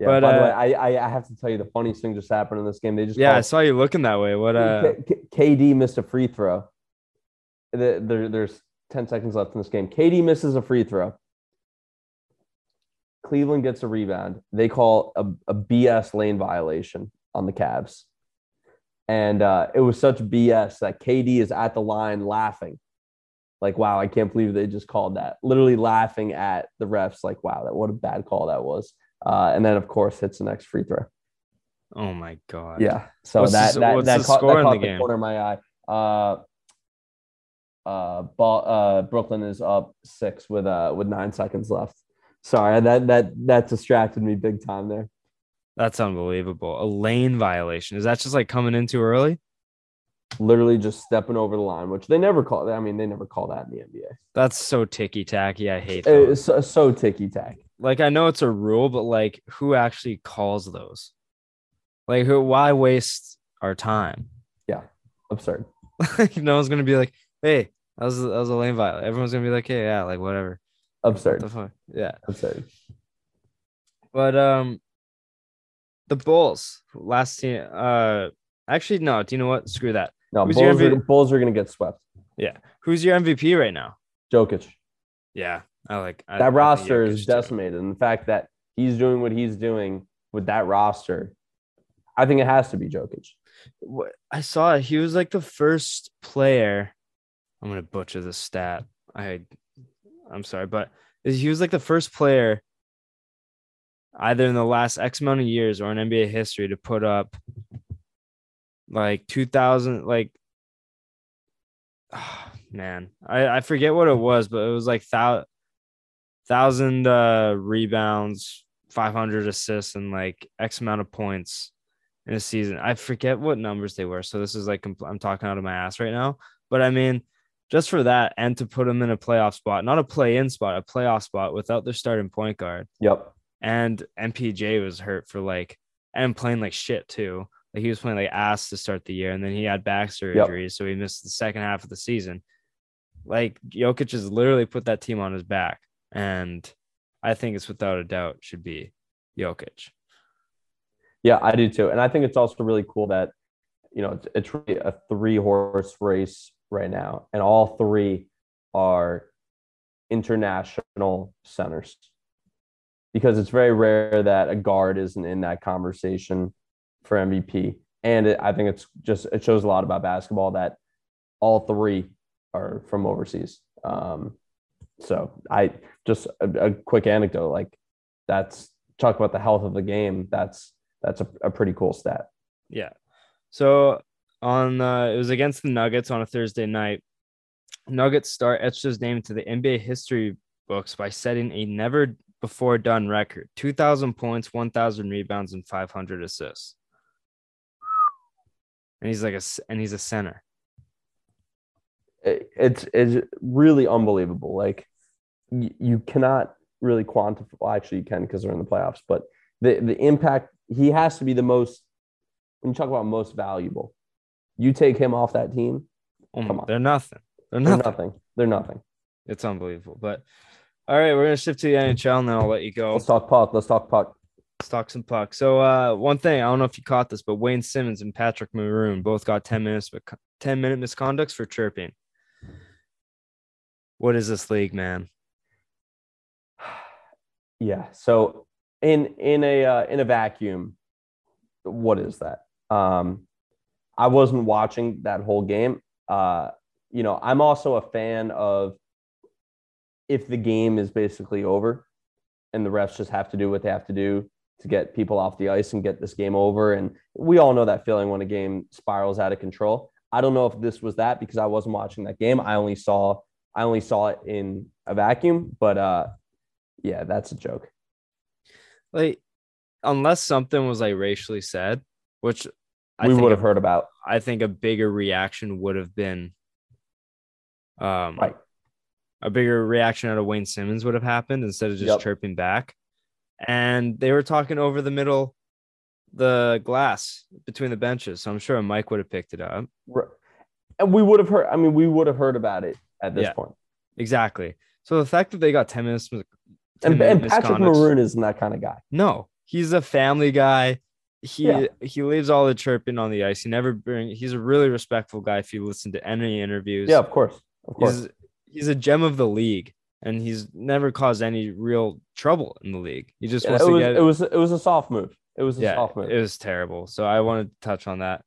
Yeah, but, by the uh, way, I I have to tell you the funniest thing just happened in this game. They just yeah, called, I saw you looking that way. What uh, K- K- KD missed a free throw. There, there there's ten seconds left in this game. K D misses a free throw. Cleveland gets a rebound. They call a, a B S lane violation on the Cavs, and uh, it was such B S that K D is at the line laughing, like, "Wow, I can't believe they just called that." Literally laughing at the refs, like, "Wow, that what a bad call that was." Uh, and then, of course, hits the next free throw. Oh, my God. Yeah. So what's that, the, that, that caught ca- the, the corner of my eye. Uh, uh, ball, uh, Brooklyn is up six with uh, with nine seconds left. Sorry, that that that distracted me big time there. That's unbelievable. A lane violation. Is that just like coming in too early? Literally just stepping over the line, which they never call that. I mean, they never call that in the N B A. That's so ticky-tacky. I hate that. It's so, so ticky-tacky. Like, I know it's a rule, but, like, who actually calls those? Like, who? Why waste our time? Yeah, absurd. Like, no one's going to be like, hey, that was, that was a lane violation. Everyone's going to be like, hey, yeah, like, whatever. Absurd. What the fuck? Yeah. Absurd. But um, the Bulls, last team. Uh, actually, no, do you know what? Screw that. No, Who's Bulls are, Bulls are going to get swept. Yeah. Who's your M V P right now? Jokic. Yeah. I like I, that I roster is decimated. Too. And the fact that he's doing what he's doing with that roster, I think it has to be Jokic. I saw it. He was like the first player. I'm going to butcher this stat. I, I'm sorry, but he was like the first player either in the last X amount of years or in N B A history to put up like two thousand, like, oh, man, I, I forget what it was, but it was like thousand. thousand uh, rebounds, five hundred assists, and like X amount of points in a season. I forget what numbers they were. So this is like, I'm talking out of my ass right now, but I mean, just for that and to put them in a playoff spot, not a play-in spot, a playoff spot without their starting point guard. Yep. And M P J was hurt for like, and playing like shit too. Like he was playing like ass to start the year. And then he had back surgery. Yep. So he missed the second half of the season. Like Jokic has literally put that team on his back. And I think it's without a doubt should be Jokic. Yeah, I do too. And I think it's also really cool that, you know, it's, it's really a three-horse race right now. And all three are international centers. Because it's very rare that a guard isn't in that conversation for M V P. And it, I think it's just, it shows a lot about basketball that all three are from overseas. Um So I just a, a quick anecdote, like that's talk about the health of the game. That's that's a, a pretty cool stat. Yeah. So on uh, it was against the Nuggets on a Thursday night. Nuggets star etched his name to the N B A history books by setting a never before done record: two thousand points, one thousand rebounds, and five hundred assists. And he's like a and he's a center. It's it's really unbelievable. Like y- you cannot really quantify. Well, actually, you can because they're in the playoffs. But the, the impact he has to be the most. When you talk about most valuable, you take him off that team. Oh, come on, they're nothing. They're nothing. They're nothing. They're nothing. It's unbelievable. But all right, we're gonna shift to the N H L, and then I'll let you go. Let's talk puck. Let's talk puck. Let's talk some puck. So uh, one thing I don't know if you caught this, but Wayne Simmons and Patrick Maroon both got ten minutes, but ten minute misconducts for chirping. What is this league, man? Yeah. So in in a uh, in a vacuum, what is that? Um, I wasn't watching that whole game. Uh, you know, I'm also a fan of if the game is basically over and the refs just have to do what they have to do to get people off the ice and get this game over. And we all know that feeling when a game spirals out of control. I don't know if this was that because I wasn't watching that game. I only saw. I only saw it in a vacuum, but uh, yeah, that's a joke. Like, unless something was like racially said, which I we would have heard about, I think a bigger reaction would have been, um, right. a bigger reaction out of Wayne Simmons would have happened instead of just yep. chirping back. And they were talking over the middle the glass between the benches. So I'm sure Mike would have picked it up. Right. And we would have heard, I mean, we would have heard about it at this yeah, point. Exactly. So the fact that they got ten minutes. ten and, minute and Patrick Maroon isn't that kind of guy. No, he's a family guy. He yeah. he leaves all the chirping on the ice. He never bring. He's a really respectful guy. If you listen to any interviews, yeah, of course, of course, he's, he's a gem of the league, and he's never caused any real trouble in the league. He just yeah, wants it to was, get it. It was it was a soft move. It was a yeah, soft move. It was terrible. So I wanted to touch on that.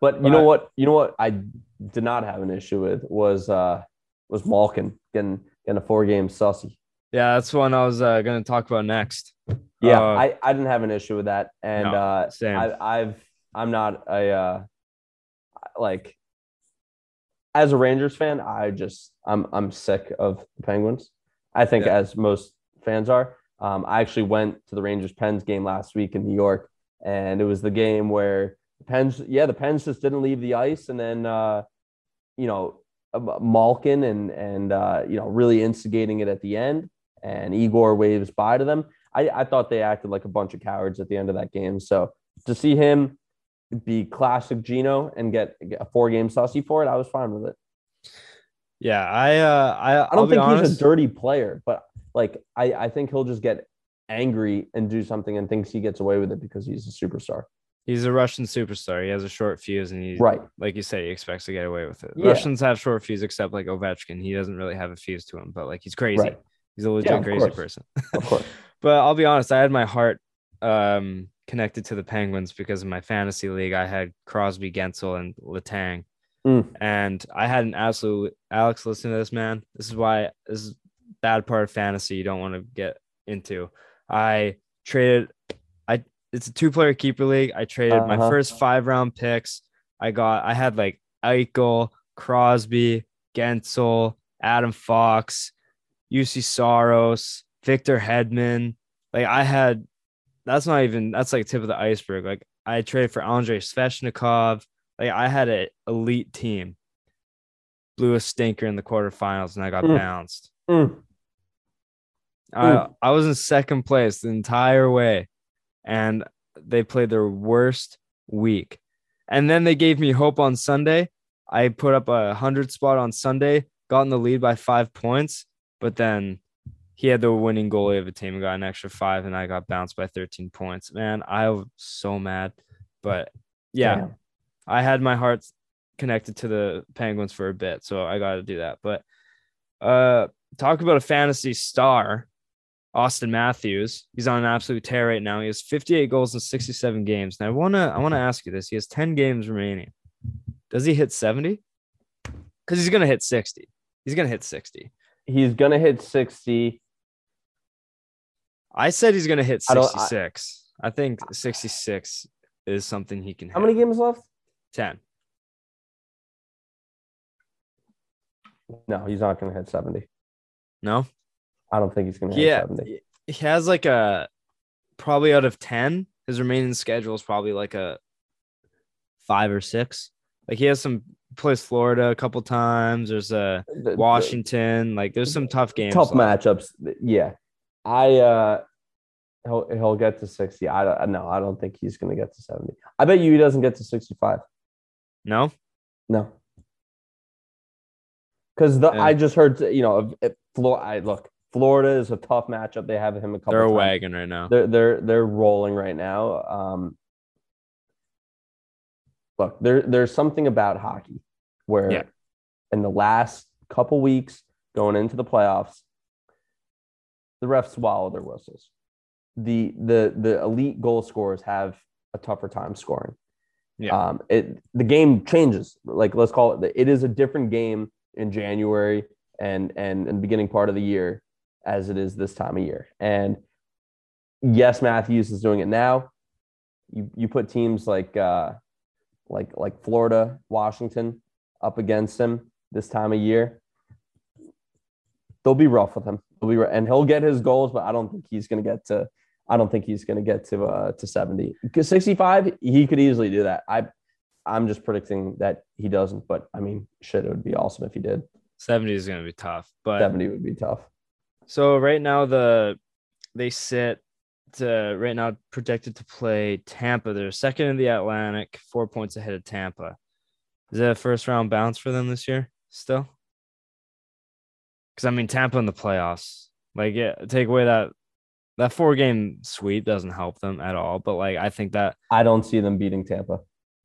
But you but know I, what? You know what? I did not have an issue with was uh, was Malkin getting getting a four game sussy. Yeah, that's one I was uh, going to talk about next. Yeah, uh, I, I didn't have an issue with that, and no, uh, I, I've I'm not a uh, like as a Rangers fan. I just I'm I'm sick of the Penguins. I think yeah. as most fans are. Um, I actually went to the Rangers Pens game last week in New York, and it was the game where the Pens yeah the Pens just didn't leave the ice, and then uh, you know Malkin and and uh, you know really instigating it at the end, and Igor waves by to them. I, I thought they acted like a bunch of cowards at the end of that game. So to see him be classic Gino and get, get a four-game sussy for it, I was fine with it. Yeah, I uh, I, I don't think honest. he's a dirty player, but like I, I think he'll just get angry and do something and thinks he gets away with it because he's a superstar. He's a Russian superstar. He has a short fuse, and he right. like you said, he expects to get away with it. Yeah. Russians have short fuse, except like Ovechkin. He doesn't really have a fuse to him, but like he's crazy. Right. He's a legit yeah, crazy course. person. Of course. But I'll be honest, I had my heart um, connected to the Penguins because in my fantasy league, I had Crosby, Gensel, and Letang. Mm. And I had an absolute Alex, listen to this, man. This is why this is bad part of fantasy you don't want to get into. I traded I it's a two-player keeper league. I traded uh-huh. my first five round picks. I got I had like Eichel, Crosby, Gensel, Adam Fox, U C Soros, Victor Hedman. Like I had, that's not even, that's like tip of the iceberg. Like I traded for Andrei Svechnikov. Like I had an elite team. Blew a stinker in the quarterfinals and I got mm. bounced. Mm. I, mm. I was in second place the entire way. And they played their worst week. And then they gave me hope on Sunday. I put up a hundred spot on Sunday, got in the lead by five points, but then he had the winning goalie of a team and got an extra five, and I got bounced by thirteen points. Man, I was so mad. But, yeah, Damn. I had my heart connected to the Penguins for a bit, so I got to do that. But uh, talk about a fantasy star, Austin Matthews. He's on an absolute tear right now. He has fifty-eight goals in sixty-seven games. And I want to I want to ask you this. He has ten games remaining. Does he hit seventy? Because he's going to hit sixty. He's going to hit sixty. He's going to hit sixty. I said he's going to hit sixty-six. I, I, I think sixty-six is something he can hit. How many games left? ten. No, he's not going to hit seventy. No? I don't think he's going to hit yeah, seventy. He has like a probably out of ten, his remaining schedule is probably like a five or six. Like he has some plays Florida a couple times. There's a uh, Washington. Like there's some tough games. Tough left. matchups. Yeah. I uh he'll, he'll get to sixty. I don't no, I don't think he's gonna get to seventy. I bet you he doesn't get to sixty-five. No? No. Cause the yeah. I just heard, you know, if, if Flo- I, look, Florida is a tough matchup. They have him a couple they're times. They're wagon right now. They're they're they're rolling right now. Um Look, there, there's something about hockey where yeah. in the last couple weeks going into the playoffs, the refs swallow their whistles. The the the elite goal scorers have a tougher time scoring. Yeah. Um, it the game changes. Like let's call it. It is a different game in January and and in the beginning part of the year as it is this time of year. And yes, Matthews is doing it now. You you put teams like. Uh, Like like Florida, Washington, up against him this time of year, they'll be rough with him. They'll be rough. And he'll get his goals, but I don't think he's going to get to. I don't think he's going to get to uh, to seventy. Because sixty-five, he could easily do that. I, I'm just predicting that he doesn't. But I mean, shit, it would be awesome if he did. seventy is going to be tough, but seventy would be tough. So right now the they sit to, right now projected to play Tampa. They're second in the Atlantic, four points ahead of Tampa. Is that a first-round bounce for them this year still? Because, I mean, Tampa in the playoffs. Like, yeah, take away that that four-game sweep doesn't help them at all. But, like, I think that – I don't see them beating Tampa.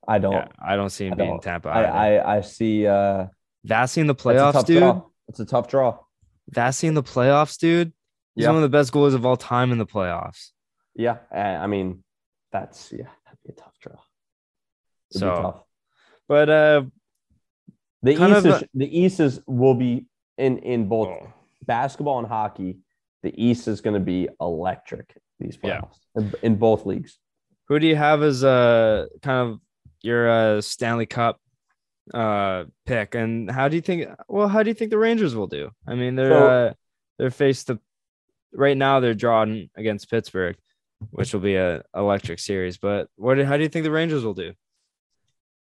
I don't. Yeah, I don't see them I beating don't. Tampa. I, I, I see uh, – Vassy in the playoffs, dude. Draw. It's a tough draw. Vassy in the playoffs, dude. He's yeah. one of the best goalies of all time in the playoffs. Yeah, I mean, that's – yeah, that'd be a tough draw. It'd so, be tough. But uh, the East is, a, the East is will be in, in both oh. basketball and hockey. The East is going to be electric these playoffs yeah. in, in both leagues. Who do you have as uh kind of your uh, Stanley Cup uh pick, and how do you think? Well, how do you think the Rangers will do? I mean, they're so, uh, they're faced to right now. They're drawn against Pittsburgh, which will be a electric series. But what? How do you think the Rangers will do?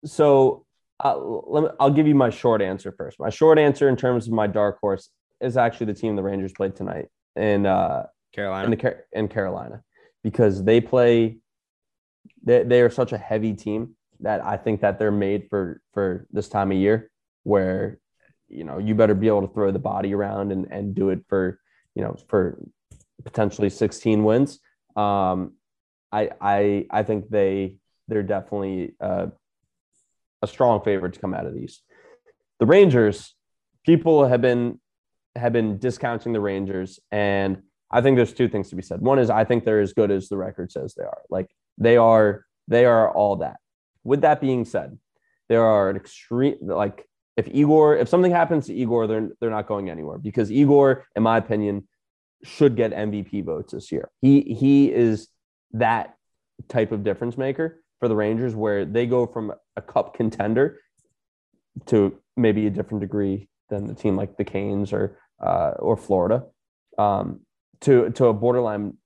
So uh, let me, I'll give you my short answer first. My short answer in terms of my dark horse is actually the team the Rangers played tonight in uh, Carolina. In, the, in Carolina, because they play, they they are such a heavy team that I think that they're made for for this time of year, where you know you better be able to throw the body around and and do it for you know for potentially sixteen wins. Um, I I I think they they're definitely. Uh, a strong favorite to come out of the East. The Rangers, people have been have been discounting the Rangers, and I think there's two things to be said. One is I think they're as good as the record says they are. Like they are, they are all that. With that being said, there are an extreme like if Igor, if something happens to Igor, they're they're not going anywhere because Igor, in my opinion, should get M V P votes this year. He he is that type of difference maker for the Rangers, where they go from a cup contender to maybe a different degree than the team like the Canes or uh, or Florida, um, to to a borderline,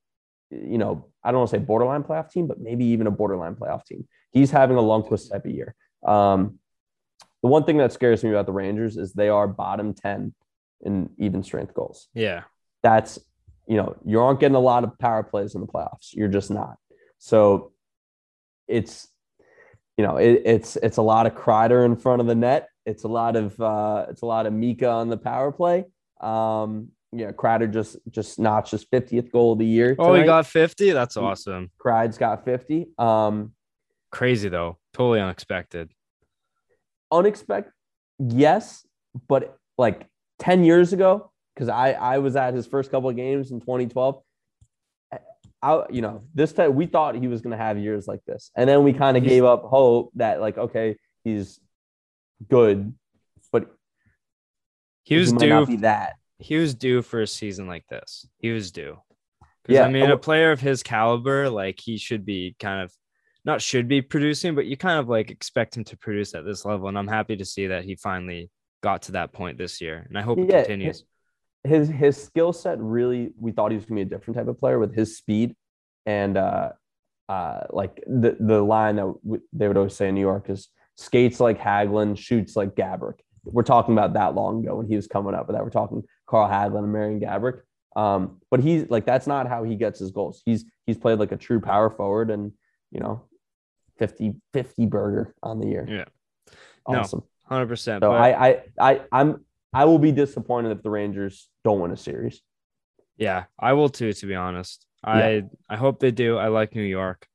you know, I don't want to say borderline playoff team, but maybe even a borderline playoff team. He's having a Lundqvist type of year. Um, the one thing that scares me about the Rangers is they are bottom ten in even strength goals. Yeah, that's you know you aren't getting a lot of power plays in the playoffs. You're just not. So. It's, you know, it, it's it's a lot of Kreider in front of the net. It's a lot of uh, it's a lot of Mika on the power play. Um, yeah, Kreider just just notched his fiftieth goal of the year. Tonight. Oh, he got fifty. That's awesome. Kreider's got fifty. Um, Crazy though, totally unexpected. Unexpected, yes, but like ten years ago, because I I was at his first couple of games in twenty twelve. I, you know, this time we thought he was going to have years like this. And then we kind of gave up hope that, like, okay, he's good, but he was he due not be that. He was due for a season like this. He was due. Yeah. I mean, a player of his caliber, like, he should be kind of not should be producing, but you kind of like expect him to produce at this level. And I'm happy to see that he finally got to that point this year. And I hope yeah, it continues. It, His his skill set really, we thought he was going to be a different type of player with his speed, and uh, uh, like the the line that w- they would always say in New York is skates like Hagelin, shoots like Gaborik. We're talking about that long ago when he was coming up, but that we're talking Carl Hagelin and Marian Gaborik. Um, but he's like that's not how he gets his goals. He's he's played like a true power forward, and you know, fifty fifty burger on the year. Yeah, awesome, hundred no, percent. So but... I I I I'm. I will be disappointed if the Rangers don't win a series. Yeah, I will too, to be honest. I, yeah. I hope they do. I like New York.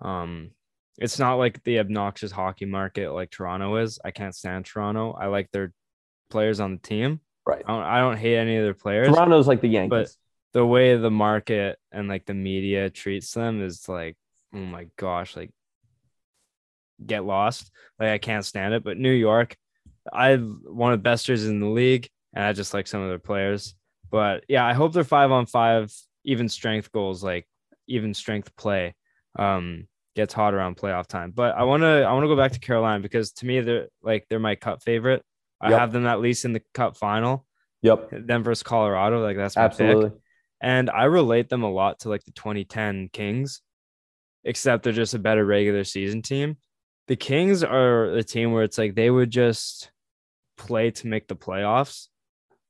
Um, it's not like the obnoxious hockey market like Toronto is. I can't stand Toronto. I like their players on the team. Right. I don't, I don't hate any of their players. Toronto's like the Yankees. But the way the market and like the media treats them is like, oh my gosh, like get lost. Like I can't stand it. But New York, I one of the best jerseys in the league, and I just like some of their players. But yeah, I hope they're five on five, even strength goals, like even strength play, um, gets hot around playoff time. But I wanna I wanna go back to Carolina because to me they're like they're my cup favorite. I yep. have them at least in the cup final. Yep. Them versus Colorado, like that's my absolutely pick. And I relate them a lot to like the twenty ten Kings, except they're just a better regular season team. The Kings are a team where it's like they would just play to make the playoffs,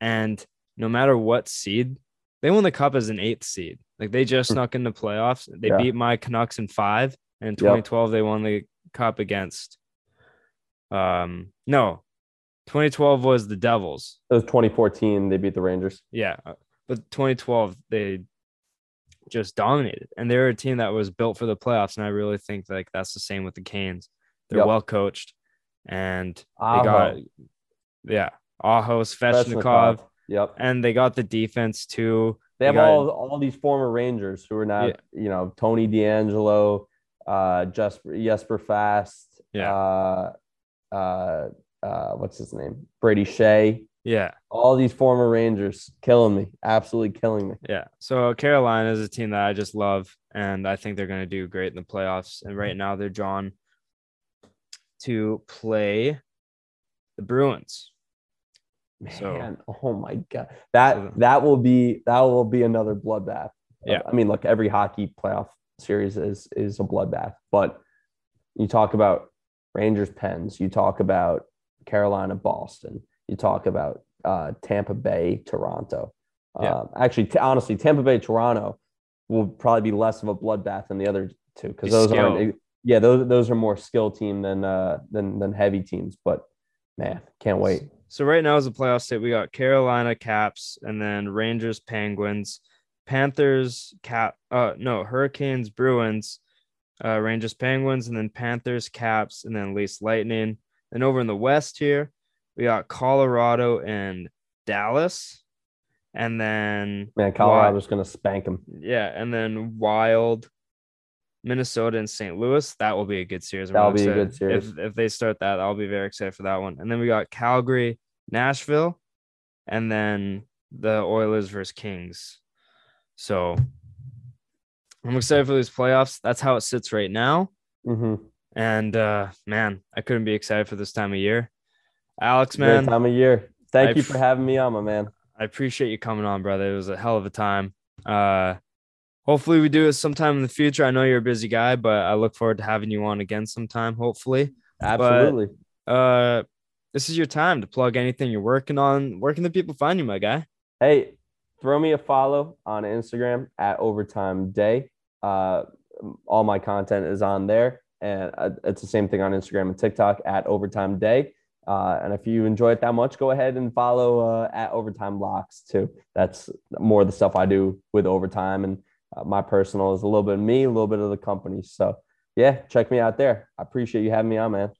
and no matter what seed they won the cup as an eighth seed. Like, they just snuck into playoffs. They yeah. beat my Canucks in five. And in twenty twelve, yep. they won the cup against. Um, no, twenty twelve was the Devils. It was twenty fourteen. They beat the Rangers. Yeah. But twenty twelve, they just dominated. And they were a team that was built for the playoffs. And I really think, like, that's the same with the Canes. They're yep. well coached. And they Aho. got, yeah, Ahos, Svechnikov. Yep. And they got the defense too. They have got, all all these former Rangers who are now, yeah. you know, Tony DeAngelo, uh, Jesper, Jesper Fast, yeah. uh, uh, uh, what's his name? Brady Shea. Yeah. All these former Rangers killing me, absolutely killing me. Yeah. So Carolina is a team that I just love, and I think they're going to do great in the playoffs. And right now they're drawn to play the Bruins. Man, so, oh my God, that that will be that will be another bloodbath. Yeah, I mean, look, every hockey playoff series is is a bloodbath. But you talk about Rangers, Pens, you talk about Carolina, Boston, you talk about uh, Tampa Bay, Toronto. Yeah. Um, actually, t- honestly, Tampa Bay, Toronto will probably be less of a bloodbath than the other two because those are yeah those those are more skilled team than uh, than than heavy teams. But man, can't wait. So right now is the playoff state. We got Carolina Caps and then Rangers, Penguins, Panthers, Cap. Uh, no, Hurricanes, Bruins, uh, Rangers, Penguins, and then Panthers, Caps, and then Leafs, Lightning. And over in the West here, we got Colorado and Dallas. And then man, Colorado's going to spank them. Yeah, and then Wild, Minnesota and Saint Louis. That will be a good series. That'll be a good series. If if they start that, I'll be very excited for that one. And then we got Calgary, Nashville, and then the Oilers versus Kings. So I'm excited for these playoffs. That's how it sits right now. Mm-hmm. And uh, man, I couldn't be excited for this time of year. Alex, man, great time of year. Thank I you for having me on, my man. I appreciate you coming on, brother. It was a hell of a time. Uh, hopefully we do it sometime in the future. I know you're a busy guy, but I look forward to having you on again sometime. Hopefully, absolutely. But, uh, this is your time to plug anything you're working on. Where can the people find you, my guy? Hey, throw me a follow on Instagram at Overtime Day. Uh, all my content is on there, and uh, it's the same thing on Instagram and TikTok at Overtime Day. Uh, and if you enjoy it that much, go ahead and follow uh, at Overtime Locks too. That's more of the stuff I do with Overtime, and uh, my personal is a little bit of me, a little bit of the company. So yeah, check me out there. I appreciate you having me on, man.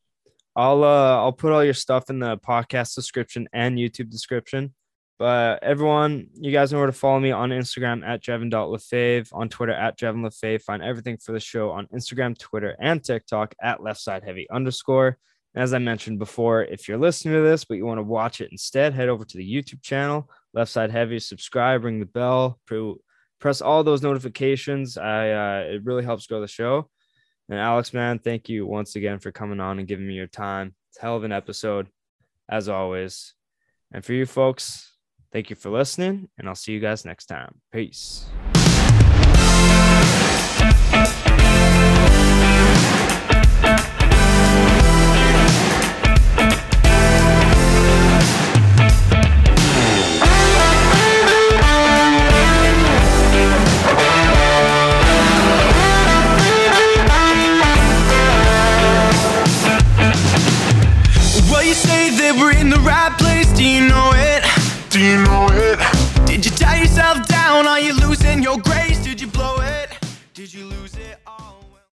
I'll uh, I'll put all your stuff in the podcast description and YouTube description. But everyone, you guys know where to follow me on Instagram at Jevin dot LaFave, on Twitter at Jevin LaFave. Find everything for the show on Instagram, Twitter, and TikTok at leftsideheavy underscore. And as I mentioned before, if you're listening to this but you want to watch it instead, head over to the YouTube channel, Leftside Heavy, subscribe, ring the bell, press all those notifications. I uh, it really helps grow the show. And Alex, man, thank you once again for coming on and giving me your time. It's a hell of an episode, as always. And for you folks, thank you for listening, and I'll see you guys next time. Peace.